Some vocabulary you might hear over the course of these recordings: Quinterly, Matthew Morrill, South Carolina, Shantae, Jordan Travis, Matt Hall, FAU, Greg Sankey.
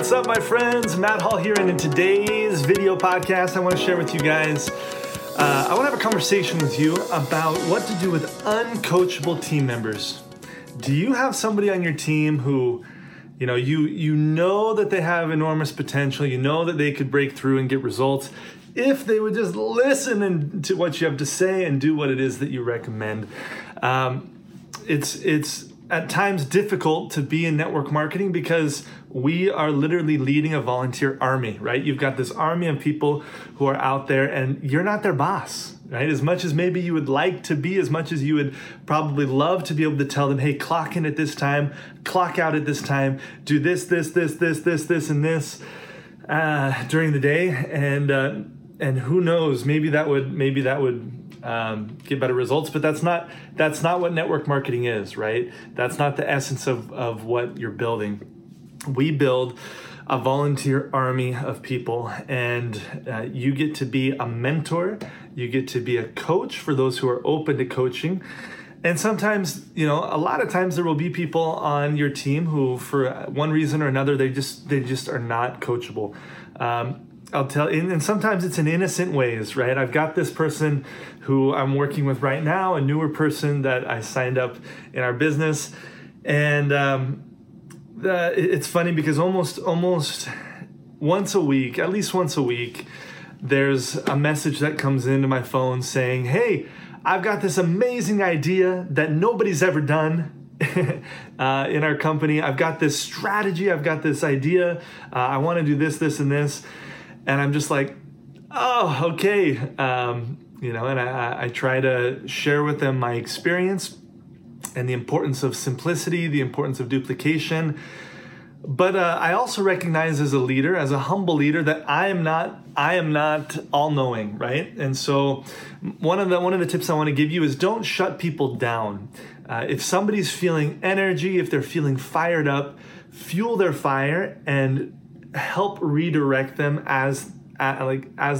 What's up, my friends? Matt Hall here, and in today's video podcast, I want to share with you guys, I want to have a conversation with you about what to do with uncoachable team members. Do you have somebody on your team who, you know that they have enormous potential, you know that they could break through and get results if they would just listen to what you have to say and do what it is that you recommend? It's at times difficult to be in network marketing because we are literally leading a volunteer army, right? You've got this army of people who are out there and you're not their boss, right? As much as maybe you would like to be, as much as you would probably love to be able to tell them, hey, clock in at this time, clock out at this time, do this, and this during the day. And who knows, maybe that would get better results, but that's not what network marketing is, right? That's not the essence of what you're building. We build a volunteer army of people, and you get to be a mentor. You get to be a coach for those who are open to coaching. And sometimes, a lot of times there will be people on your team who, for one reason or another, they just are not coachable. I'll tell, and sometimes it's in innocent ways, right? I've got this person who I'm working with right now, a newer person that I signed up in our business, and it's funny because almost once a week, at least once a week, there's a message that comes into my phone saying, "Hey, I've got this amazing idea that nobody's ever done." In our company, I've got this strategy, I've got this idea, I want to do this, and I'm just like, oh, okay, and I try to share with them my experience and the importance of simplicity, the importance of duplication, but I also recognize as a leader, as a humble leader, that I am not all-knowing, right? And so one of the tips I want to give you is don't shut people down. If somebody's feeling energy, if they're feeling fired up, fuel their fire and help redirect them as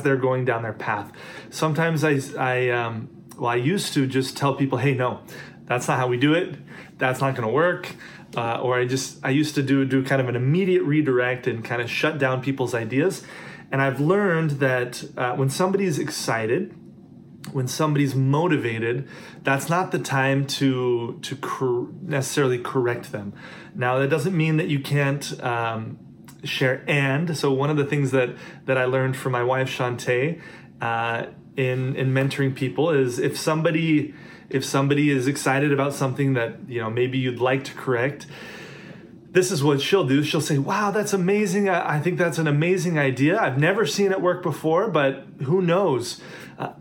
they're going down their path. Sometimes I used to just tell people, hey, no, that's not how we do it. That's not going to work. Or I used to do kind of an immediate redirect and kind of shut down people's ideas. And I've learned that when somebody's excited, when somebody's motivated, that's not the time to necessarily correct them. Now, that doesn't mean that you can't share. And so one of the things that I learned from my wife, Shantae, in mentoring people is if somebody is excited about something that, maybe you'd like to correct, this is what she'll do. She'll say, wow, that's amazing. I think that's an amazing idea. I've never seen it work before, but who knows?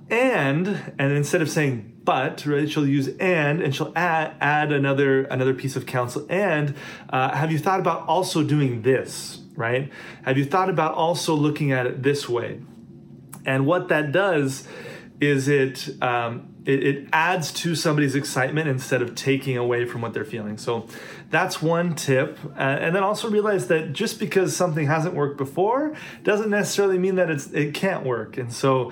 And instead of saying but, right, she'll use and she'll add another piece of counsel. And have you thought about also doing this, right? Have you thought about also looking at it this way? And what that does is it adds to somebody's excitement instead of taking away from what they're feeling. So that's one tip. And then also realize that just because something hasn't worked before doesn't necessarily mean that it can't work. And so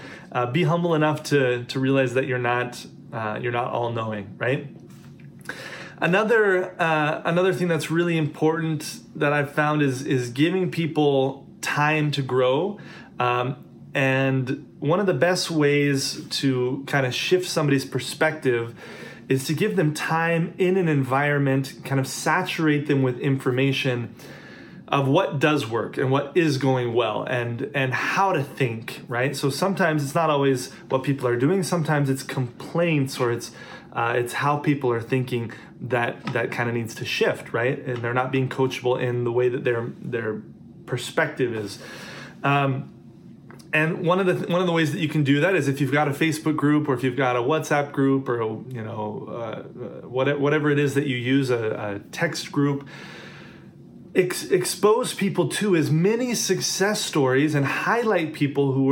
be humble enough to realize that you're not all-knowing, right? Another thing that's really important that I've found is giving people time to grow. And one of the best ways to kind of shift somebody's perspective is to give them time in an environment, kind of saturate them with information of what does work and what is going well and how to think, right? So sometimes it's not always what people are doing. Sometimes it's complaints or it's how people are thinking that kind of needs to shift, right? And they're not being coachable in the way that their perspective is. And one of the ways that you can do that is if you've got a Facebook group or if you've got a WhatsApp group or whatever it is that you use, a text group, expose people to as many success stories and highlight people who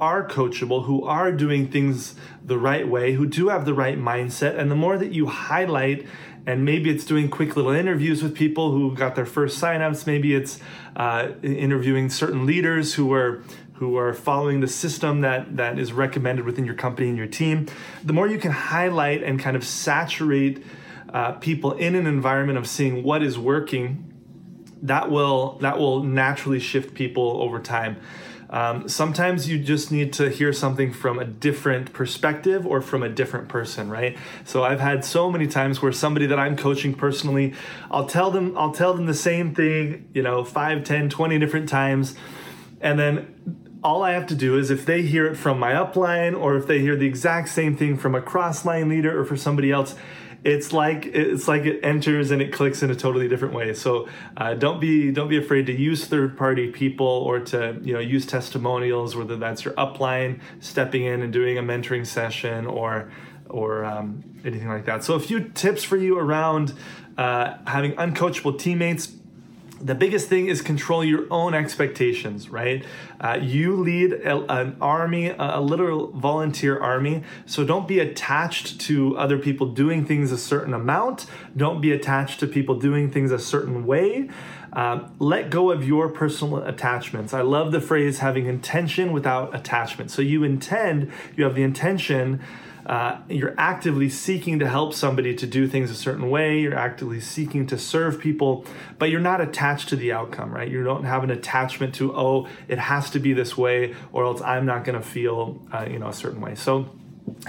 are coachable, who are doing things the right way, who do have the right mindset. And the more that you highlight, and maybe it's doing quick little interviews with people who got their first signups, maybe it's interviewing certain leaders who are following the system that is recommended within your company and your team. The more you can highlight and kind of saturate people in an environment of seeing what is working, that will naturally shift people over time. Sometimes you just need to hear something from a different perspective or from a different person, right? So I've had so many times where somebody that I'm coaching personally, I'll tell them the same thing, 5, 10, 20 different times. And then all I have to do is if they hear it from my upline or if they hear the exact same thing from a cross-line leader or for somebody else, it's like it enters and it clicks in a totally different way. So don't be afraid to use third-party people or to use testimonials, whether that's your upline stepping in and doing a mentoring session or anything like that. So a few tips for you around having uncoachable teammates. The biggest thing is control your own expectations, right? You lead an army, a literal volunteer army. So don't be attached to other people doing things a certain amount. Don't be attached to people doing things a certain way. Let go of your personal attachments. I love the phrase having intention without attachment. So you have the intention. You're actively seeking to help somebody to do things a certain way. You're actively seeking to serve people, but you're not attached to the outcome, right? You don't have an attachment to, oh, it has to be this way or else I'm not going to feel, a certain way. So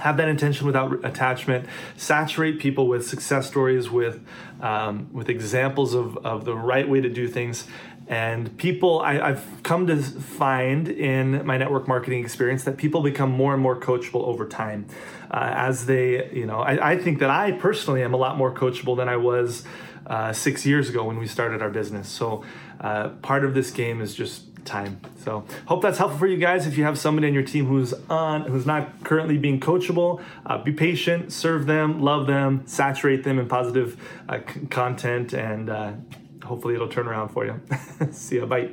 have that intention without attachment. Saturate people with success stories, with examples of the right way to do things. And people, I've come to find in my network marketing experience that people become more and more coachable over time. As they, I think that I personally am a lot more coachable than I was 6 years ago when we started our business. So part of this game is just time. So hope that's helpful for you guys. If you have somebody on your team who's not currently being coachable, be patient, serve them, love them, saturate them in positive content and hopefully it'll turn around for you. See ya, bye.